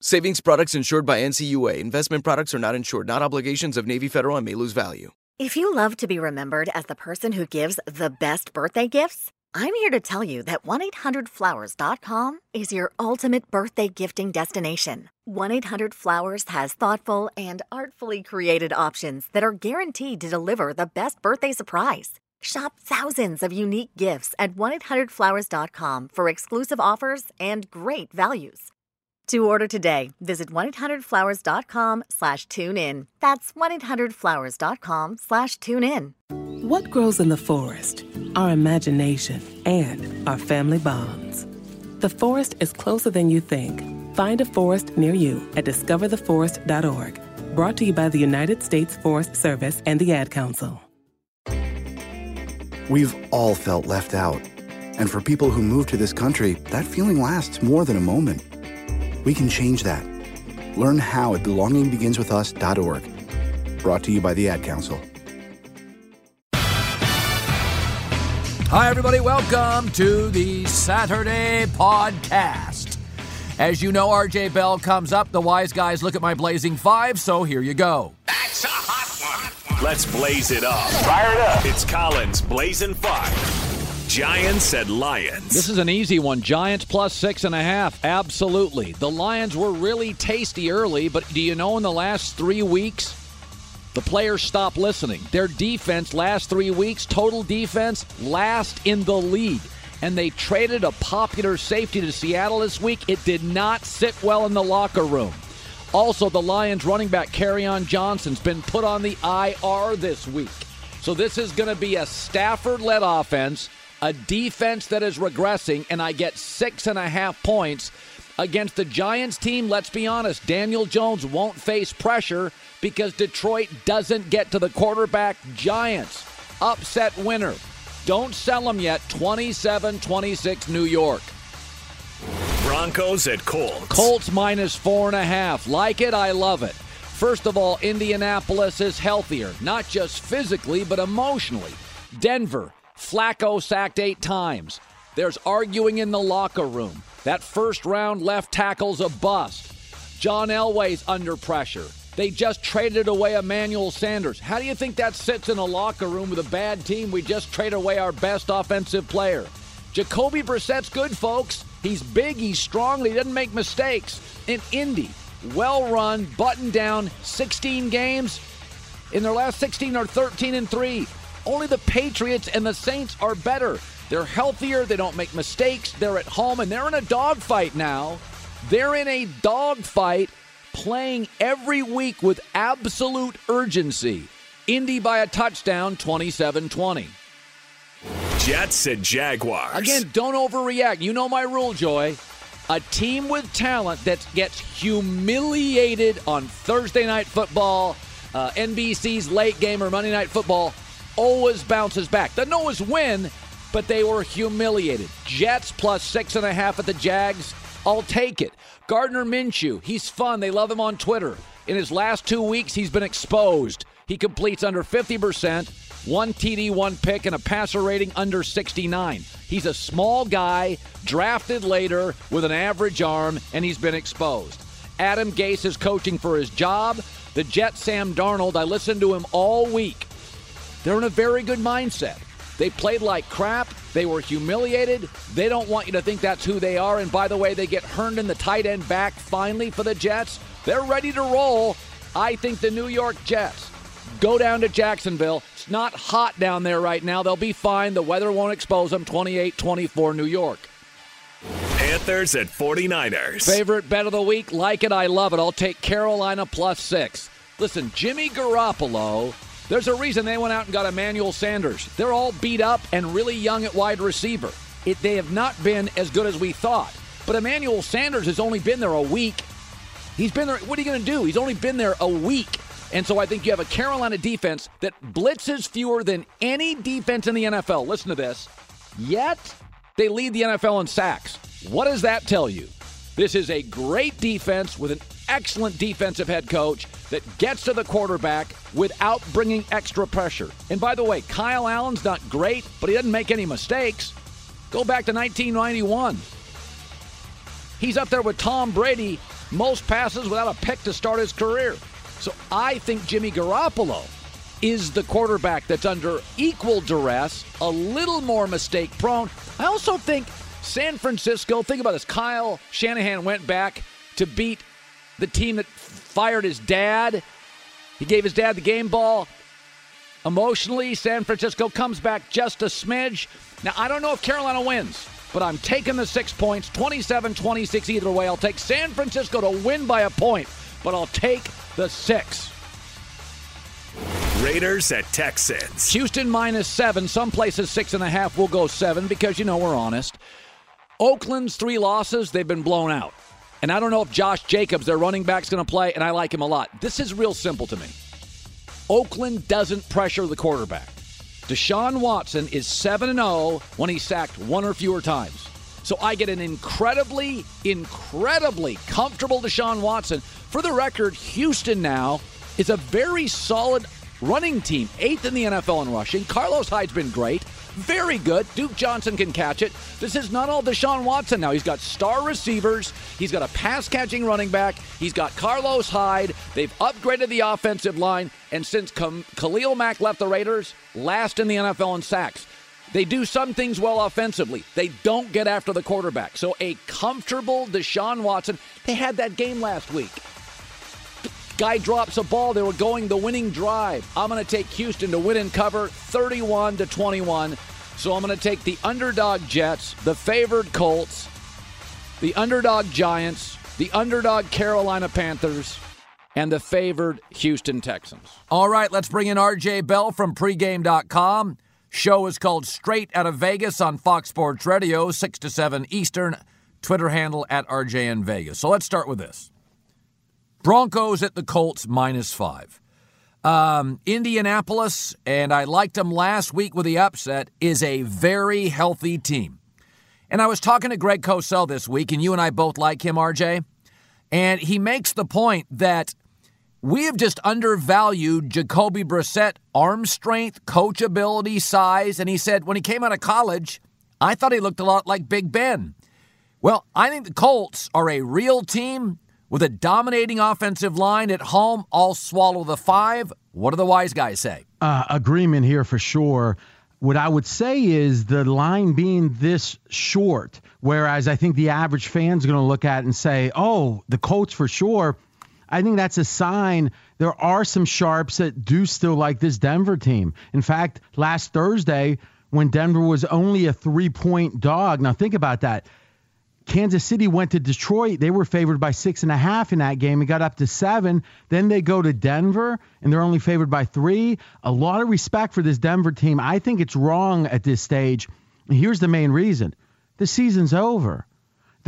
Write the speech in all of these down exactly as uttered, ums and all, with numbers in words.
Savings products insured by N C U A. Investment products are not insured, not obligations of Navy Federal and may lose value. If you love to be remembered as the person who gives the best birthday gifts, I'm here to tell you that one eight hundred flowers dot com is your ultimate birthday gifting destination. one eight hundred flowers has thoughtful and artfully created options that are guaranteed to deliver the best birthday surprise. Shop thousands of unique gifts at one eight hundred flowers dot com for exclusive offers and great values. To order today, visit one eight hundred flowers dot com slash tune in. That's one eight hundred flowers dot com slash tune in. What grows in the forest? Our imagination and our family bonds. The forest is closer than you think. Find a forest near you at discover the forest dot org. Brought to you by the United States Forest Service and the Ad Council. We've all felt left out. And for people who move to this country, that feeling lasts more than a moment. We can change that. Learn how at belonging begins with us dot org. Brought to you by the Ad Council. Hi, everybody. Welcome to the Saturday podcast. As you know, R J Bell comes up. The wise guys look at my blazing five, so here you go. That's a hot one. Let's blaze it up. Fire it up. It's Collins blazing five. Giants and Lions. This is an easy one. Giants plus six and a half. Absolutely. The Lions were really tasty early, but do you know in the last three weeks, the players stopped listening. Their defense last three weeks, total defense, last in the league. And they traded a popular safety to Seattle this week. It did not sit well in the locker room. Also, the Lions running back Kerryon Johnson's been put on the I R this week. So this is going to be a Stafford-led offense. A defense that is regressing, and I get six and a half points against the Giants team. Let's be honest, Daniel Jones won't face pressure because Detroit doesn't get to the quarterback. Giants, upset winner. Don't sell them yet, twenty-seven twenty-six New York. Broncos at Colts. Colts minus four and a half. Like it, I love it. First of all, Indianapolis is healthier, not just physically, but emotionally. Denver. Flacco sacked eight times. There's arguing in the locker room. That first round left tackle's a bust. John Elway's under pressure. They just traded away Emmanuel Sanders. How do you think that sits in a locker room with a bad team? We just trade away our best offensive player. Jacoby Brissett's good, folks. He's big, he's strong, he doesn't make mistakes. In Indy, well-run, button-down, sixteen games. In their last sixteen are thirteen and three. Only the Patriots and the Saints are better. They're healthier. They don't make mistakes. They're at home, and they're in a dogfight now. They're in a dogfight, playing every week with absolute urgency. Indy by a touchdown, twenty-seven twenty. Jets and Jaguars. Again, don't overreact. You know my rule, Joy. A team with talent that gets humiliated on Thursday Night Football Uh, N B C's late game or Monday Night Football always bounces back. The Noahs win, but they were humiliated. Jets plus six and a half at the Jags. I'll take it. Gardner Minshew, he's fun. They love him on Twitter. In his last two weeks, he's been exposed. He completes under fifty percent, one T D, one pick, and a passer rating under sixty-nine. He's a small guy, drafted later with an average arm, and he's been exposed. Adam Gase is coaching for his job. The Jets, Sam Darnold, I listened to him all week. They're in a very good mindset. They played like crap. They were humiliated. They don't want you to think that's who they are. And by the way, they get Herndon, the tight end, back finally for the Jets. They're ready to roll. I think the New York Jets go down to Jacksonville. It's not hot down there right now. They'll be fine. The weather won't expose them. twenty-eight twenty-four New York. Panthers at forty-niners. Favorite bet of the week. Like it, I love it. I'll take Carolina plus six. Listen, Jimmy Garoppolo, there's a reason they went out and got Emmanuel Sanders. They're all beat up and really young at wide receiver. It, they have not been as good as we thought. But Emmanuel Sanders has only been there a week. He's been there. What are you going to do? He's only been there a week. And so I think you have a Carolina defense that blitzes fewer than any defense in the N F L. Listen to this. Yet they lead the N F L in sacks. What does that tell you? This is a great defense with an excellent defensive head coach that gets to the quarterback without bringing extra pressure. And by the way, Kyle Allen's not great, but he doesn't make any mistakes. Go back to nineteen ninety-one. He's up there with Tom Brady, most passes without a pick to start his career. So I think Jimmy Garoppolo is the quarterback that's under equal duress, a little more mistake prone. I also think San Francisco, think about this, Kyle Shanahan went back to beat the team that fired his dad. He gave his dad the game ball. Emotionally, San Francisco comes back just a smidge. Now, I don't know if Carolina wins, but I'm taking the six points, twenty-seven twenty-six either way. I'll take San Francisco to win by a point, but I'll take the six. Raiders at Texans. Houston minus seven. Some places six and a half. We'll go seven because, you know, we're honest. Oakland's three losses, they've been blown out. And I don't know if Josh Jacobs, their running back's going to play, and I like him a lot. This is real simple to me. Oakland doesn't pressure the quarterback. Deshaun Watson is seven and oh when he's sacked one or fewer times. So I get an incredibly, incredibly comfortable Deshaun Watson. For the record, Houston now is a very solid running team, eighth in the N F L in rushing. Carlos Hyde's been great. Very good. Duke Johnson can catch it. This is not all Deshaun Watson now. He's got star receivers. He's got a pass-catching running back. He's got Carlos Hyde. They've upgraded the offensive line. And since Khalil Mack left the Raiders, last in the N F L in sacks. They do some things well offensively. They don't get after the quarterback. So a comfortable Deshaun Watson. They had that game last week. Guy drops a ball. They were going the winning drive. I'm going to take Houston to win and cover thirty-one to twenty-one. So I'm going to take the underdog Jets, the favored Colts, the underdog Giants, the underdog Carolina Panthers, and the favored Houston Texans. All right, let's bring in R J Bell from pregame dot com. Show is called Straight Out of Vegas on Fox Sports Radio, six to seven Eastern. Twitter handle at R J N Vegas. So let's start with this. Broncos at the Colts, minus five. Um, Indianapolis, and I liked them last week with the upset, is a very healthy team. And I was talking to Greg Cosell this week, and you and I both like him, R J. And he makes the point that we have just undervalued Jacoby Brissett, arm strength, coachability, size. And he said, when he came out of college, I thought he looked a lot like Big Ben. Well, I think the Colts are a real team with a dominating offensive line at home. I'll swallow the five. What do the wise guys say? Uh, agreement here for sure. What I would say is the line being this short, whereas I think the average fan's going to look at it and say, oh, the Colts for sure. I think that's a sign there are some sharps that do still like this Denver team. In fact, last Thursday when Denver was only a three-point dog, now think about that. Kansas City went to Detroit. They were favored by six and a half in that game. It got up to seven. Then they go to Denver, and they're only favored by three. A lot of respect for this Denver team. I think it's wrong at this stage. And here's the main reason. The season's over.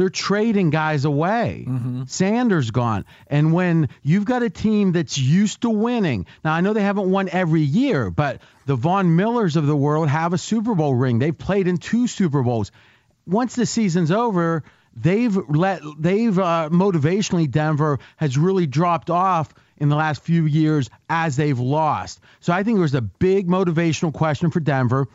They're trading guys away. Mm-hmm. Sanders gone. And when you've got a team that's used to winning, now I know they haven't won every year, but the Von Millers of the world have a Super Bowl ring. They've played in two Super Bowls. Once the season's over, they've let they've uh, motivationally Denver has really dropped off in the last few years as they've lost. So I think it was a big motivational question for Denver.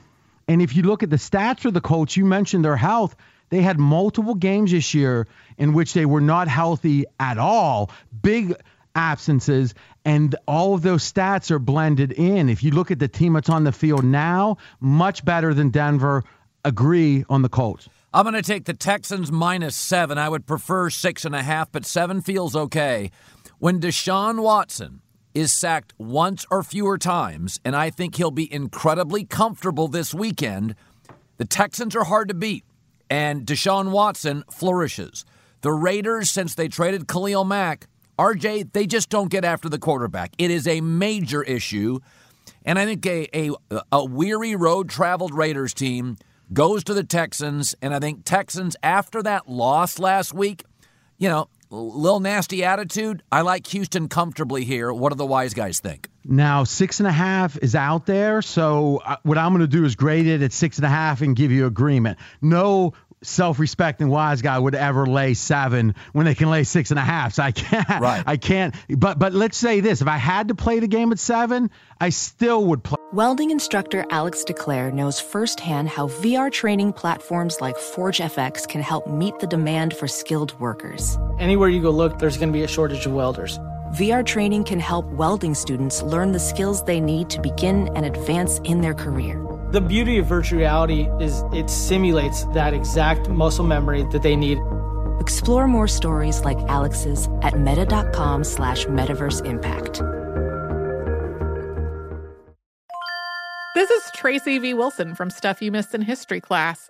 And if you look at the stats of the Colts, you mentioned their health. They had multiple games this year in which they were not healthy at all, big absences, and all of those stats are blended in. If you look at the team that's on the field now, much better than Denver. Agree on the Colts. I'm going to take the Texans minus seven. I would prefer six and a half, but seven feels okay. When Deshaun Watson is sacked once or fewer times, and I think he'll be incredibly comfortable this weekend, the Texans are hard to beat. And Deshaun Watson flourishes. The Raiders, since they traded Khalil Mack, R J, they just don't get after the quarterback. It is a major issue. And I think a a, a weary road-traveled Raiders team goes to the Texans, and I think Texans, after that loss last week, you know, little nasty attitude. I like Houston comfortably here. What do the wise guys think? Now, six and a half is out there. So what I'm going to do is grade it at six and a half and give you agreement. No self-respecting wise guy would ever lay seven when they can lay six and a half. So I can't, right. I can't, but, but let's say this, if I had to play the game at seven, I still would play. Welding instructor Alex DeClaire knows firsthand how V R training platforms like ForgeFX can help meet the demand for skilled workers. Anywhere you go look, there's going to be a shortage of welders. V R training can help welding students learn the skills they need to begin and advance in their career. The beauty of virtual reality is it simulates that exact muscle memory that they need. Explore more stories like Alex's at meta.com slash metaverse impact. This is Tracy V. Wilson from Stuff You Missed in History Class.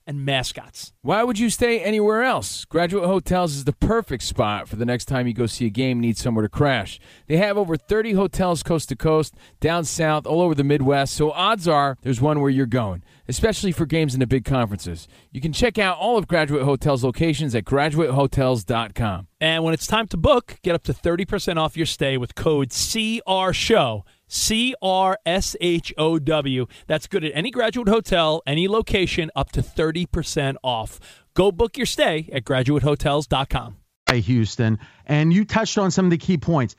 and mascots. Why would you stay anywhere else? Graduate Hotels is the perfect spot for the next time you go see a game and need somewhere to crash. They have over thirty hotels coast to coast, down south, all over the Midwest, so odds are there's one where you're going, especially for games in the big conferences. You can check out all of Graduate Hotels' locations at graduate hotels dot com. And when it's time to book, get up to thirty percent off your stay with code CRSHOW. C R S H O W. That's good at any Graduate Hotel, any location, up to thirty percent off. Go book your stay at graduate hotels dot com. Hey, Houston, and you touched on some of the key points.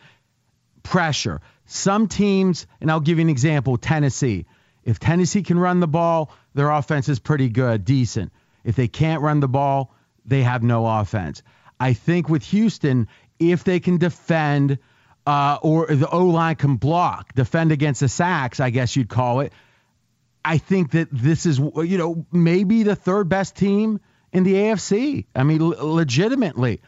Pressure. Some teams, and I'll give you an example, Tennessee. If Tennessee can run the ball, their offense is pretty good, decent. If they can't run the ball, they have no offense. I think with Houston, if they can defend uh, or the O-line can block, defend against the sacks, I guess you'd call it, I think that this is, you know, maybe the third best team in the A F C. I mean, l- legitimately.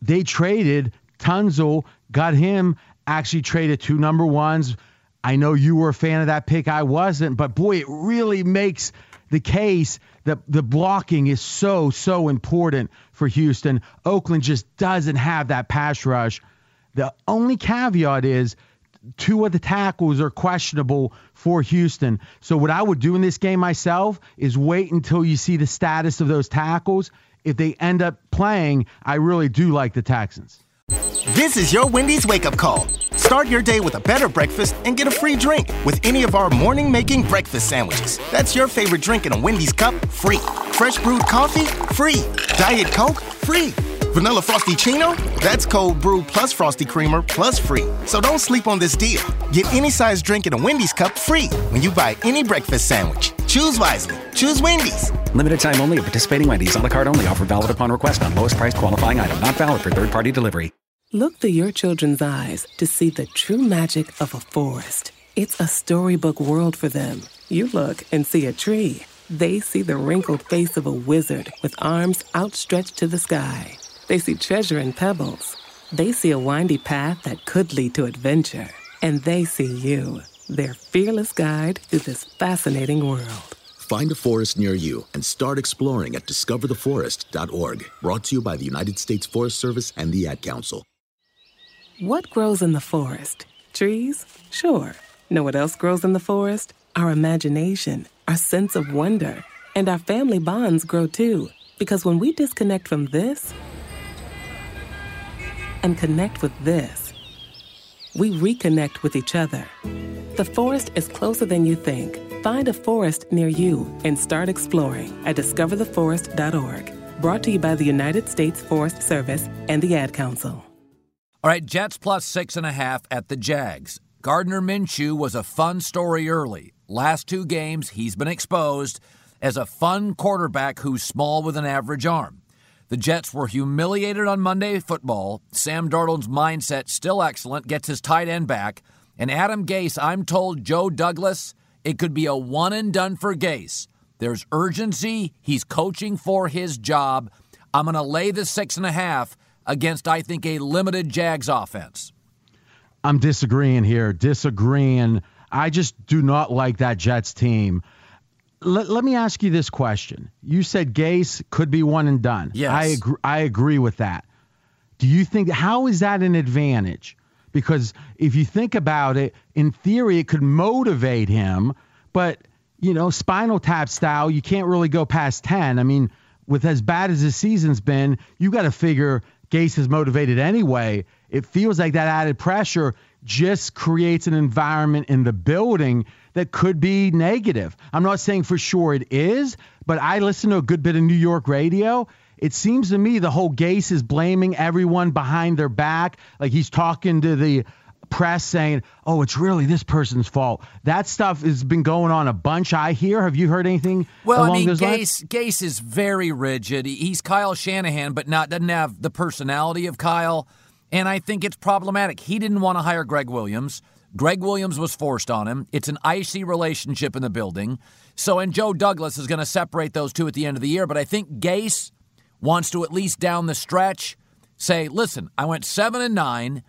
They traded Tunzel, got him, actually traded two number ones. I know you were a fan of that pick. I wasn't, but boy, it really makes the case that the blocking is so, so important for Houston. Oakland just doesn't have that pass rush. The only caveat is two of the tackles are questionable for Houston. So what I would do in this game myself is wait until you see the status of those tackles. If they end up playing, I really do like the Texans. This is your Wendy's wake-up call. Start your day with a better breakfast and get a free drink with any of our morning-making breakfast sandwiches. That's your favorite drink in a Wendy's cup, free. Fresh brewed coffee, free. Diet Coke, free. Vanilla Frosty Chino, that's cold brew plus Frosty Creamer plus free. So don't sleep on this deal. Get any size drink in a Wendy's cup free when you buy any breakfast sandwich. Choose wisely. Choose Wendy's. Limited time only at participating Wendy's. A la carte only. Offer valid upon request on lowest priced qualifying item. Not valid for third-party delivery. Look through your children's eyes to see the true magic of a forest. It's a storybook world for them. You look and see a tree. They see the wrinkled face of a wizard with arms outstretched to the sky. They see treasure in pebbles. They see a windy path that could lead to adventure. And they see you, their fearless guide through this fascinating world. Find a forest near you and start exploring at discover the forest dot org. Brought to you by the United States Forest Service and the Ad Council. What grows in the forest? Trees? Sure. Know what else grows in the forest? Our imagination, our sense of wonder, and our family bonds grow too. Because when we disconnect from this and connect with this, we reconnect with each other. The forest is closer than you think. Find a forest near you and start exploring at discover the forest dot org. Brought to you by the United States Forest Service and the Ad Council. All right, Jets plus six and a half at the Jags. Gardner Minshew was a fun story early. Last two games, he's been exposed as a fun quarterback who's small with an average arm. The Jets were humiliated on Monday football. Sam Darnold's mindset still excellent, gets his tight end back. And Adam Gase, I'm told Joe Douglas, it could be a one and done for Gase. There's urgency. He's coaching for his job. I'm going to lay the six and a half against, I think, a limited Jags offense. I'm disagreeing here, disagreeing. I just do not like that Jets team. Let, let me ask you this question. You said Gase could be one and done. Yes. I agree, I agree with that. Do you think, how is that an advantage? Because if you think about it, in theory, it could motivate him. But, you know, Spinal Tap style, you can't really go past ten. I mean, with as bad as the season's been, you got to figure Gase is motivated anyway. It feels like that added pressure just creates an environment in the building that could be negative. I'm not saying for sure it is, but I listen to a good bit of New York radio. It seems to me the whole Gase is blaming everyone behind their back. Like he's talking to the press saying, oh, it's really this person's fault. That stuff has been going on a bunch, I hear. Have you heard anything well, along I mean, those Gase, lines? Gase is very rigid. He's Kyle Shanahan, but not doesn't have the personality of Kyle. And I think it's problematic. He didn't want to hire Greg Williams. Greg Williams was forced on him. It's an icy relationship in the building. So, and Joe Douglas is going to separate those two at the end of the year. But I think Gase wants to at least down the stretch say, listen, I went seven and nine.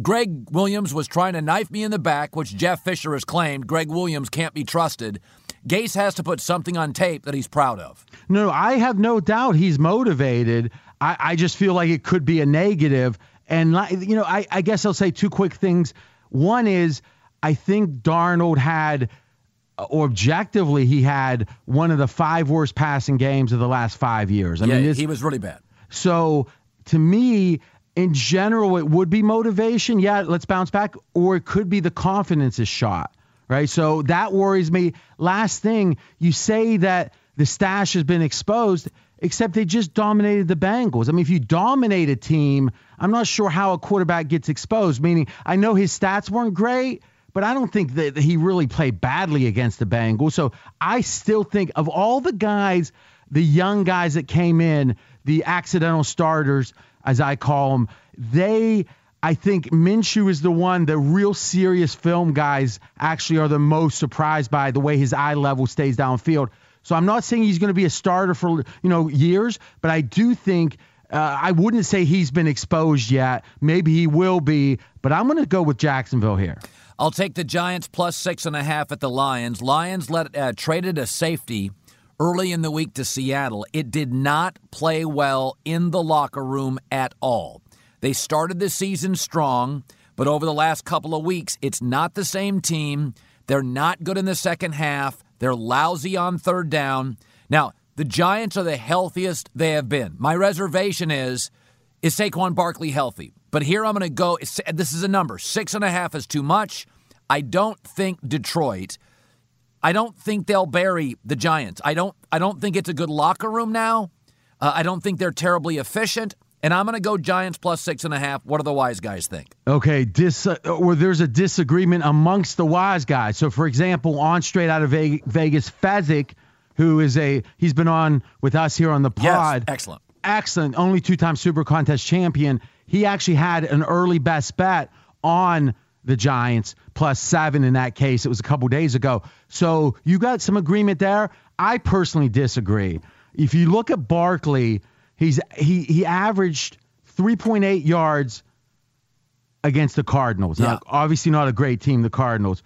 Greg Williams was trying to knife me in the back, which Jeff Fisher has claimed. Greg Williams can't be trusted. Gase has to put something on tape that he's proud of. No, I have no doubt he's motivated. I, I just feel like it could be a negative. And, you know, I, I guess I'll say two quick things. One is I think Darnold had, or objectively, he had one of the five worst passing games of the last five years. I yeah, mean, this, he was really bad. So to me, in general, it would be motivation. Yeah, let's bounce back. Or it could be the confidence is shot, right? So that worries me. Last thing, you say that the stash has been exposed. except they just dominated the Bengals. I mean, if you dominate a team, I'm not sure how a quarterback gets exposed, meaning I know his stats weren't great, but I don't think that he really played badly against the Bengals. So I still think of all the guys, the young guys that came in, the accidental starters, as I call them, they, I think Minshew is the one the real serious film guys actually are the most surprised by, the way his eye level stays downfield. So I'm not saying he's going to be a starter for, you know, years, but I do think uh, I wouldn't say he's been exposed yet. Maybe he will be, but I'm going to go with Jacksonville here. I'll take the Giants plus six and a half at the Lions. Lions let uh, traded a safety early in the week to Seattle. It did not play well in the locker room at all. They started the season strong, but over the last couple of weeks, it's not the same team. They're not good in the second half. They're lousy on third down. Now, the Giants are the healthiest they have been. My reservation is, is Saquon Barkley healthy? But here I'm going to go, this is a number, six and a half is too much. I don't think Detroit, I don't think they'll bury the Giants. I don't, I don't think it's a good locker room now. Uh, I don't think they're terribly efficient. And I'm going to go Giants plus six and a half. What do the wise guys think? Okay, dis- or there's a disagreement amongst the wise guys. So, for example, on Straight Out of Vegas, Fezzik, who is a he's been on with us here on the pod. Yes, excellent, excellent. Only two-time Super Contest champion. He actually had an early best bet on the Giants plus seven. In that case, it was a couple days ago. So you got some agreement there. I personally disagree. If you look at Barkley. He's he he averaged three point eight yards against the Cardinals. Yeah. Now, obviously not a great team, the Cardinals.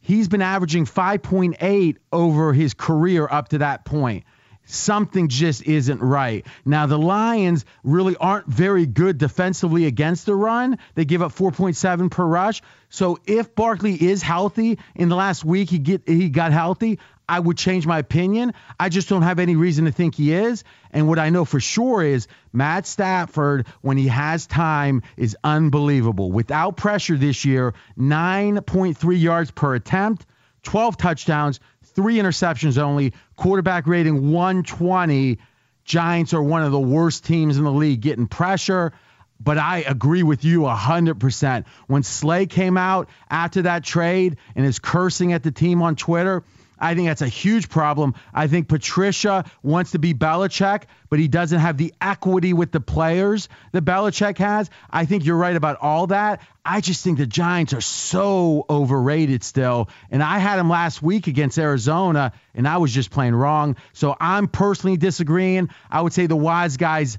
He's been averaging five point eight over his career up to that point. Something just isn't right. Now, the Lions really aren't very good defensively against the run. They give up four point seven per rush. So if Barkley is healthy, in the last week he get he got healthy, I would change my opinion. I just don't have any reason to think he is. And what I know for sure is Matt Stafford, when he has time, is unbelievable. Without pressure this year, nine point three yards per attempt, twelve touchdowns, three interceptions only, quarterback rating one twenty. Giants are one of the worst teams in the league getting pressure. But I agree with you one hundred percent. When Slay came out after that trade and is cursing at the team on Twitter, I think that's a huge problem. I think Patricia wants to be Belichick, but he doesn't have the equity with the players that Belichick has. I think you're right about all that. I just think the Giants are so overrated still. And I had them last week against Arizona, and I was just playing wrong. So I'm personally disagreeing. I would say the wise guys.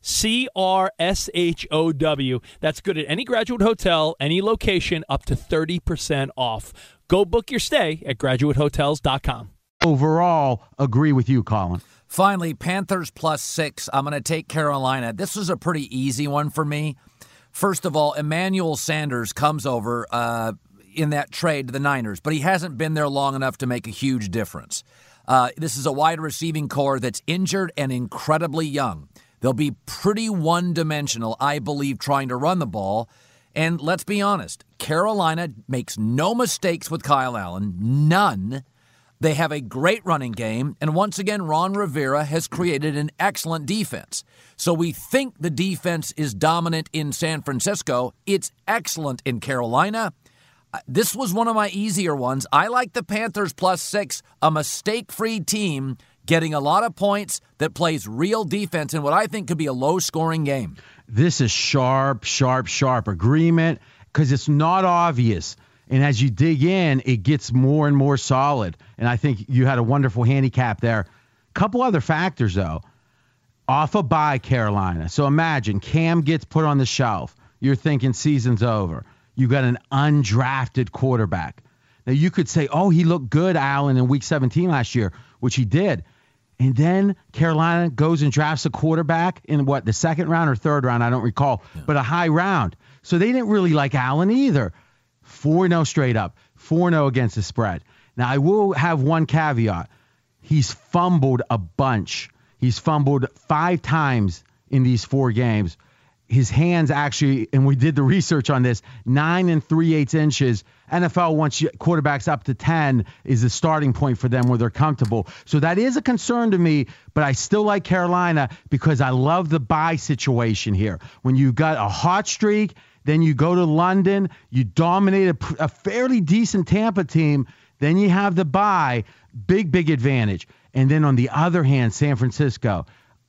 C R S H O W. That's good at any Graduate Hotel, any location, up to thirty percent off. Go book your stay at graduate hotels dot com. Overall, agree with you, Colin. Finally, Panthers plus six. I'm going to take Carolina. This was a pretty easy one for me. First of all, Emmanuel Sanders comes over uh, in that trade to the Niners, but he hasn't been there long enough to make a huge difference. Uh, this is a wide receiving core that's injured and incredibly young. They'll be pretty one-dimensional, I believe, trying to run the ball. And let's be honest, Carolina makes no mistakes with Kyle Allen, none. They have a great running game, and once again, Ron Rivera has created an excellent defense. So we think the defense is dominant in San Francisco. It's excellent in Carolina. This was one of my easier ones. I like the Panthers plus six, a mistake-free team getting a lot of points that plays real defense in what I think could be a low-scoring game. This is sharp, sharp, sharp agreement because it's not obvious. And as you dig in, it gets more and more solid. And I think you had a wonderful handicap there. A couple other factors, though. Off a bye, Carolina. So imagine Cam gets put on the shelf. You're thinking season's over. You got an undrafted quarterback. Now, you could say, oh, he looked good, Allen, in Week seventeen last year, which he did. And then Carolina goes and drafts a quarterback in, what, the second round or third round? I don't recall, yeah. But a high round. So they didn't really like Allen either. four and oh straight up, four and oh against the spread. Now, I will have one caveat. He's fumbled a bunch. He's fumbled five times in these four games. His hands actually, and we did the research on this, nine and three-eighths inches. N F L wants you, quarterbacks up to ten is the starting point for them where they're comfortable. So that is a concern to me, but I still like Carolina because I love the bye situation here. When you got a hot streak, then you go to London, you dominate a, a fairly decent Tampa team, then you have the bye, big, big advantage. And then on the other hand, San Francisco,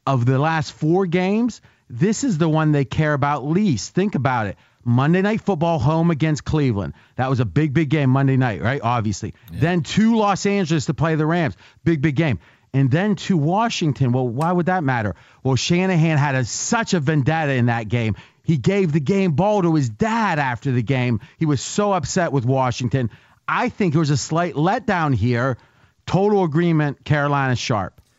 of the last four games, this is the one they care about least. Think about it. Monday Night Football home against Cleveland. That was a big, big game Monday night, right? Obviously. Yeah. Then to Los Angeles to play the Rams. Big, big game. And then to Washington. Well, why would that matter? Well, Shanahan had a, such a vendetta in that game. He gave the game ball to his dad after the game. He was so upset with Washington. I think it was a slight letdown here. Total agreement, Carolina sharp.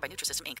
by Nutrisystem, Incorporated.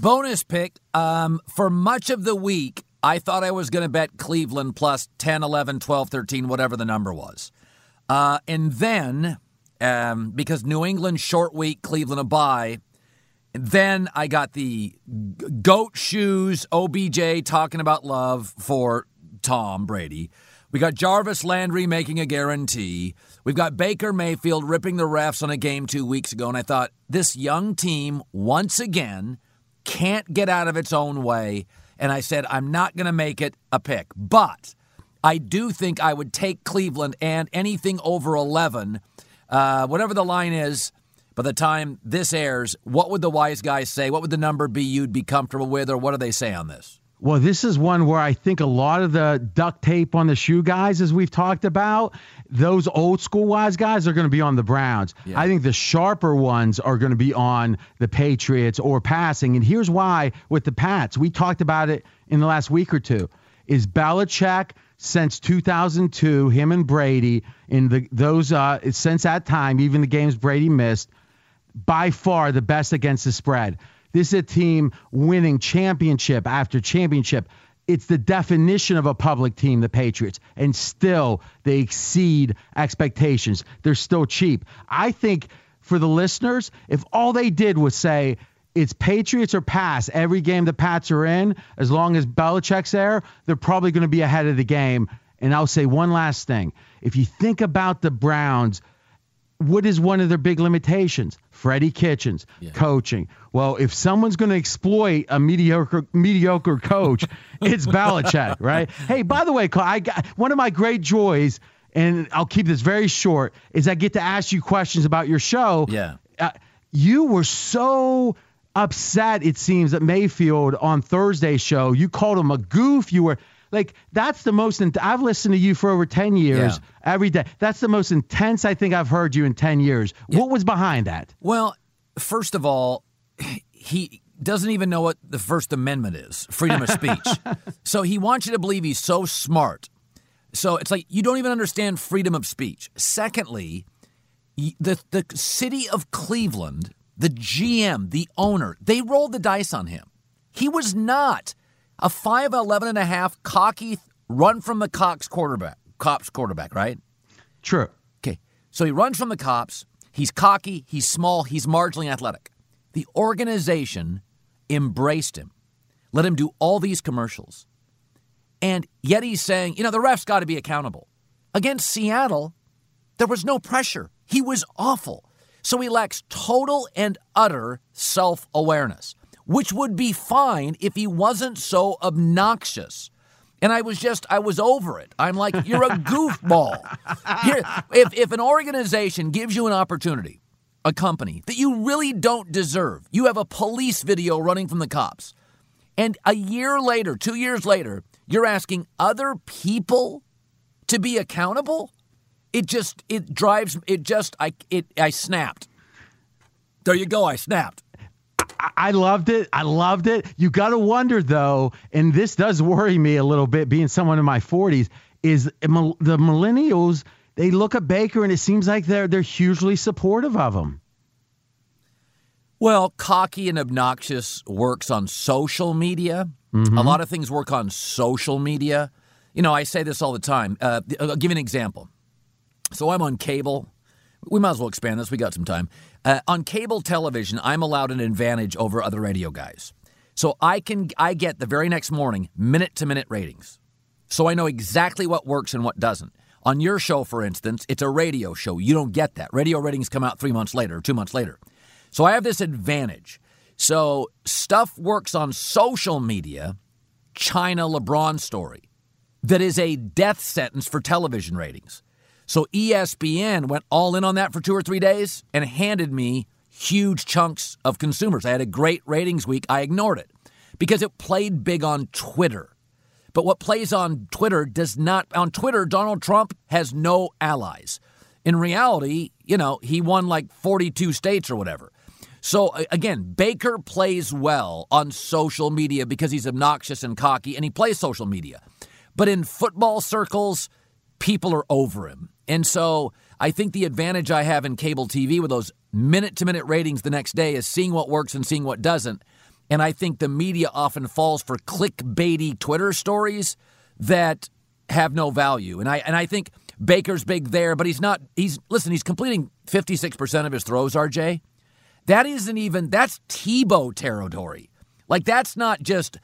Bonus pick, um, for much of the week, I thought I was going to bet Cleveland plus ten, eleven, twelve, thirteen, whatever the number was. Uh, and then, um, because New England short week, Cleveland a bye, then I got the goat shoes, O B J talking about love for Tom Brady. We got Jarvis Landry making a guarantee. We've got Baker Mayfield ripping the refs on a game two weeks ago. And I thought, this young team, once again, can't get out of its own way, and I said I'm not going to make it a pick. But I do think I would take Cleveland and anything over eleven, uh, whatever the line is, by the time this airs, what would the wise guys say? What would the number be you'd be comfortable with, or what do they say on this? Well, this is one where I think a lot of the duct tape on the shoe guys, as we've talked about, those old school wise guys are going to be on the Browns. Yeah. I think the sharper ones are going to be on the Patriots or passing. And here's why with the Pats. We talked about it in the last week or two. Is Belichick since two thousand two, him and Brady, in the those uh, since that time, even the games Brady missed, by far the best against the spread. This is a team winning championship after championship. It's the definition of a public team, the Patriots, and still they exceed expectations. They're still cheap. I think for the listeners, if all they did was say it's Patriots or pass every game the Pats are in, as long as Belichick's there, they're probably going to be ahead of the game. And I'll say one last thing. If you think about the Browns, what is one of their big limitations? Freddie Kitchens, yeah. Coaching. Well, if someone's going to exploit a mediocre mediocre coach, it's Belichick, right? Hey, by the way, Cole, I got, one of my great joys, and I'll keep this very short, is I get to ask you questions about your show. Yeah, uh, you were so upset, it seems, at Mayfield on Thursday's show. You called him a goof. You were... Like, that's the most, in- I've listened to you for over ten years, yeah. every day. That's the most intense I think I've heard you in ten years. Yeah. What was behind that? Well, first of all, he doesn't even know what the First Amendment is, freedom of speech. So he wants you to believe he's so smart. So it's like, you don't even understand freedom of speech. Secondly, the the city of Cleveland, the G M, the owner, they rolled the dice on him. He was not a five eleven and a half cocky run from the Cox quarterback, cops quarterback, right? True. Okay. So he runs from the cops. He's cocky. He's small. He's marginally athletic. The organization embraced him, let him do all these commercials. And yet he's saying, you know, the refs got to be accountable. Against Seattle, there was no pressure. He was awful. So he lacks total and utter self-awareness, which would be fine if he wasn't so obnoxious. And I was just, I was over it. I'm like, you're a goofball. Here, if, if an organization gives you an opportunity, a company, that you really don't deserve, you have a police video running from the cops, and a year later, two years later, you're asking other people to be accountable? It just, it drives, it just, I, it, I snapped. There you go, I snapped. I loved it. I loved it. You got to wonder, though, and this does worry me a little bit, being someone in my forties, is the millennials, they look at Baker, and it seems like they're they're hugely supportive of him. Well, cocky and obnoxious works on social media. Mm-hmm. A lot of things work on social media. You know, I say this all the time. Uh, I'll give you an example. So I'm on cable. We might as well expand this. We got some time. Uh, on cable television, I'm allowed an advantage over other radio guys. So I can I get the very next morning minute-to-minute ratings. So I know exactly what works and what doesn't. On your show, for instance, it's a radio show. You don't get that. Radio ratings come out three months later or two months later. So I have this advantage. So stuff works on social media, China LeBron story, that is a death sentence for television ratings. So E S P N went all in on that for two or three days and handed me huge chunks of consumers. I had a great ratings week. I ignored it because it played big on Twitter. But what plays on Twitter does not – on Twitter, Donald Trump has no allies. In reality, you know, he won like forty-two states or whatever. So, again, Baker plays well on social media because he's obnoxious and cocky, and he plays social media. But in football circles, people are over him. And so I think the advantage I have in cable T V with those minute-to-minute ratings the next day is seeing what works and seeing what doesn't. And I think the media often falls for clickbaity Twitter stories that have no value. And I and I think Baker's big there, but he's not. He's listen. He's completing fifty-six percent of his throws. R J, that isn't even. That's Tebow territory. Like that's not just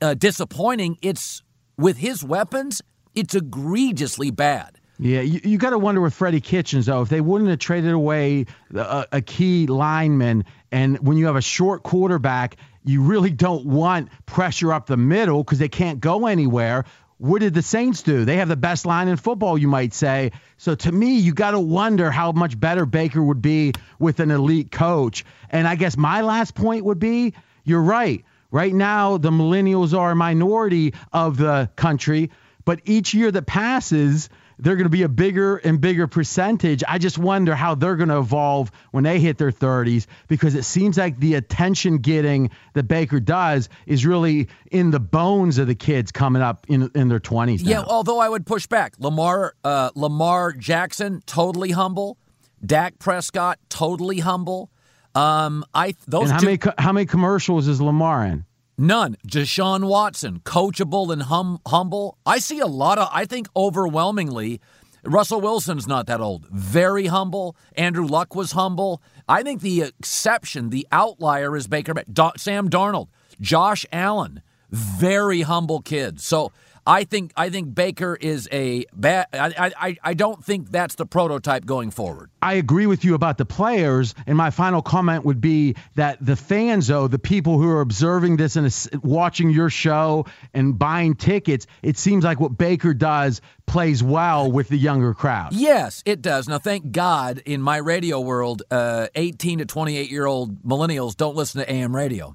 uh, disappointing. It's with his weapons. It's egregiously bad. Yeah, you, you got to wonder with Freddie Kitchens, though, if they wouldn't have traded away a, a key lineman, and when you have a short quarterback, you really don't want pressure up the middle because they can't go anywhere. What did the Saints do? They have the best line in football, you might say. So to me, you got to wonder how much better Baker would be with an elite coach. And I guess my last point would be, you're right. Right now, the millennials are a minority of the country, but each year that passes, they're going to be a bigger and bigger percentage. I just wonder how they're going to evolve when they hit their thirties, because it seems like the attention getting that Baker does is really in the bones of the kids coming up in in their twenties now. Yeah, although I would push back. Lamar uh, Lamar Jackson, totally humble. Dak Prescott, totally humble. Um, I those and how two, many how many commercials is Lamar in? None. Deshaun Watson, coachable and hum, humble. I see a lot of, I think overwhelmingly, Russell Wilson's not that old. Very humble. Andrew Luck was humble. I think the exception, the outlier is Baker, Do, Sam Darnold, Josh Allen, very humble kids. So I think I think Baker is a bad. I, I I don't think that's the prototype going forward. I agree with you about the players, and my final comment would be that the fans, though, the people who are observing this and watching your show and buying tickets, it seems like what Baker does plays well with the younger crowd. Yes, it does. Now, thank God, in my radio world, uh, eighteen to twenty-eight-year-old millennials don't listen to A M radio.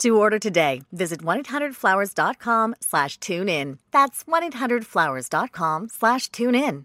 To order today, visit one eight hundred flowers dot com slash tune in. That's one eight hundred flowers dot com slash tune in.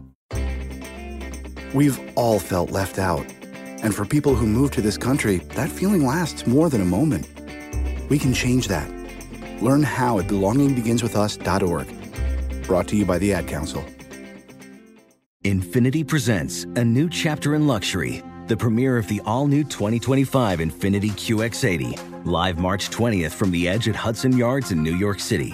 We've all felt left out. And for people who move to this country, that feeling lasts more than a moment. We can change that. Learn how at belonging begins with us dot org. Brought to you by the Ad Council. Infiniti presents a new chapter in luxury. The premiere of the all-new twenty twenty-five Infiniti Q X eighty. Live March twentieth from the Edge at Hudson Yards in New York City.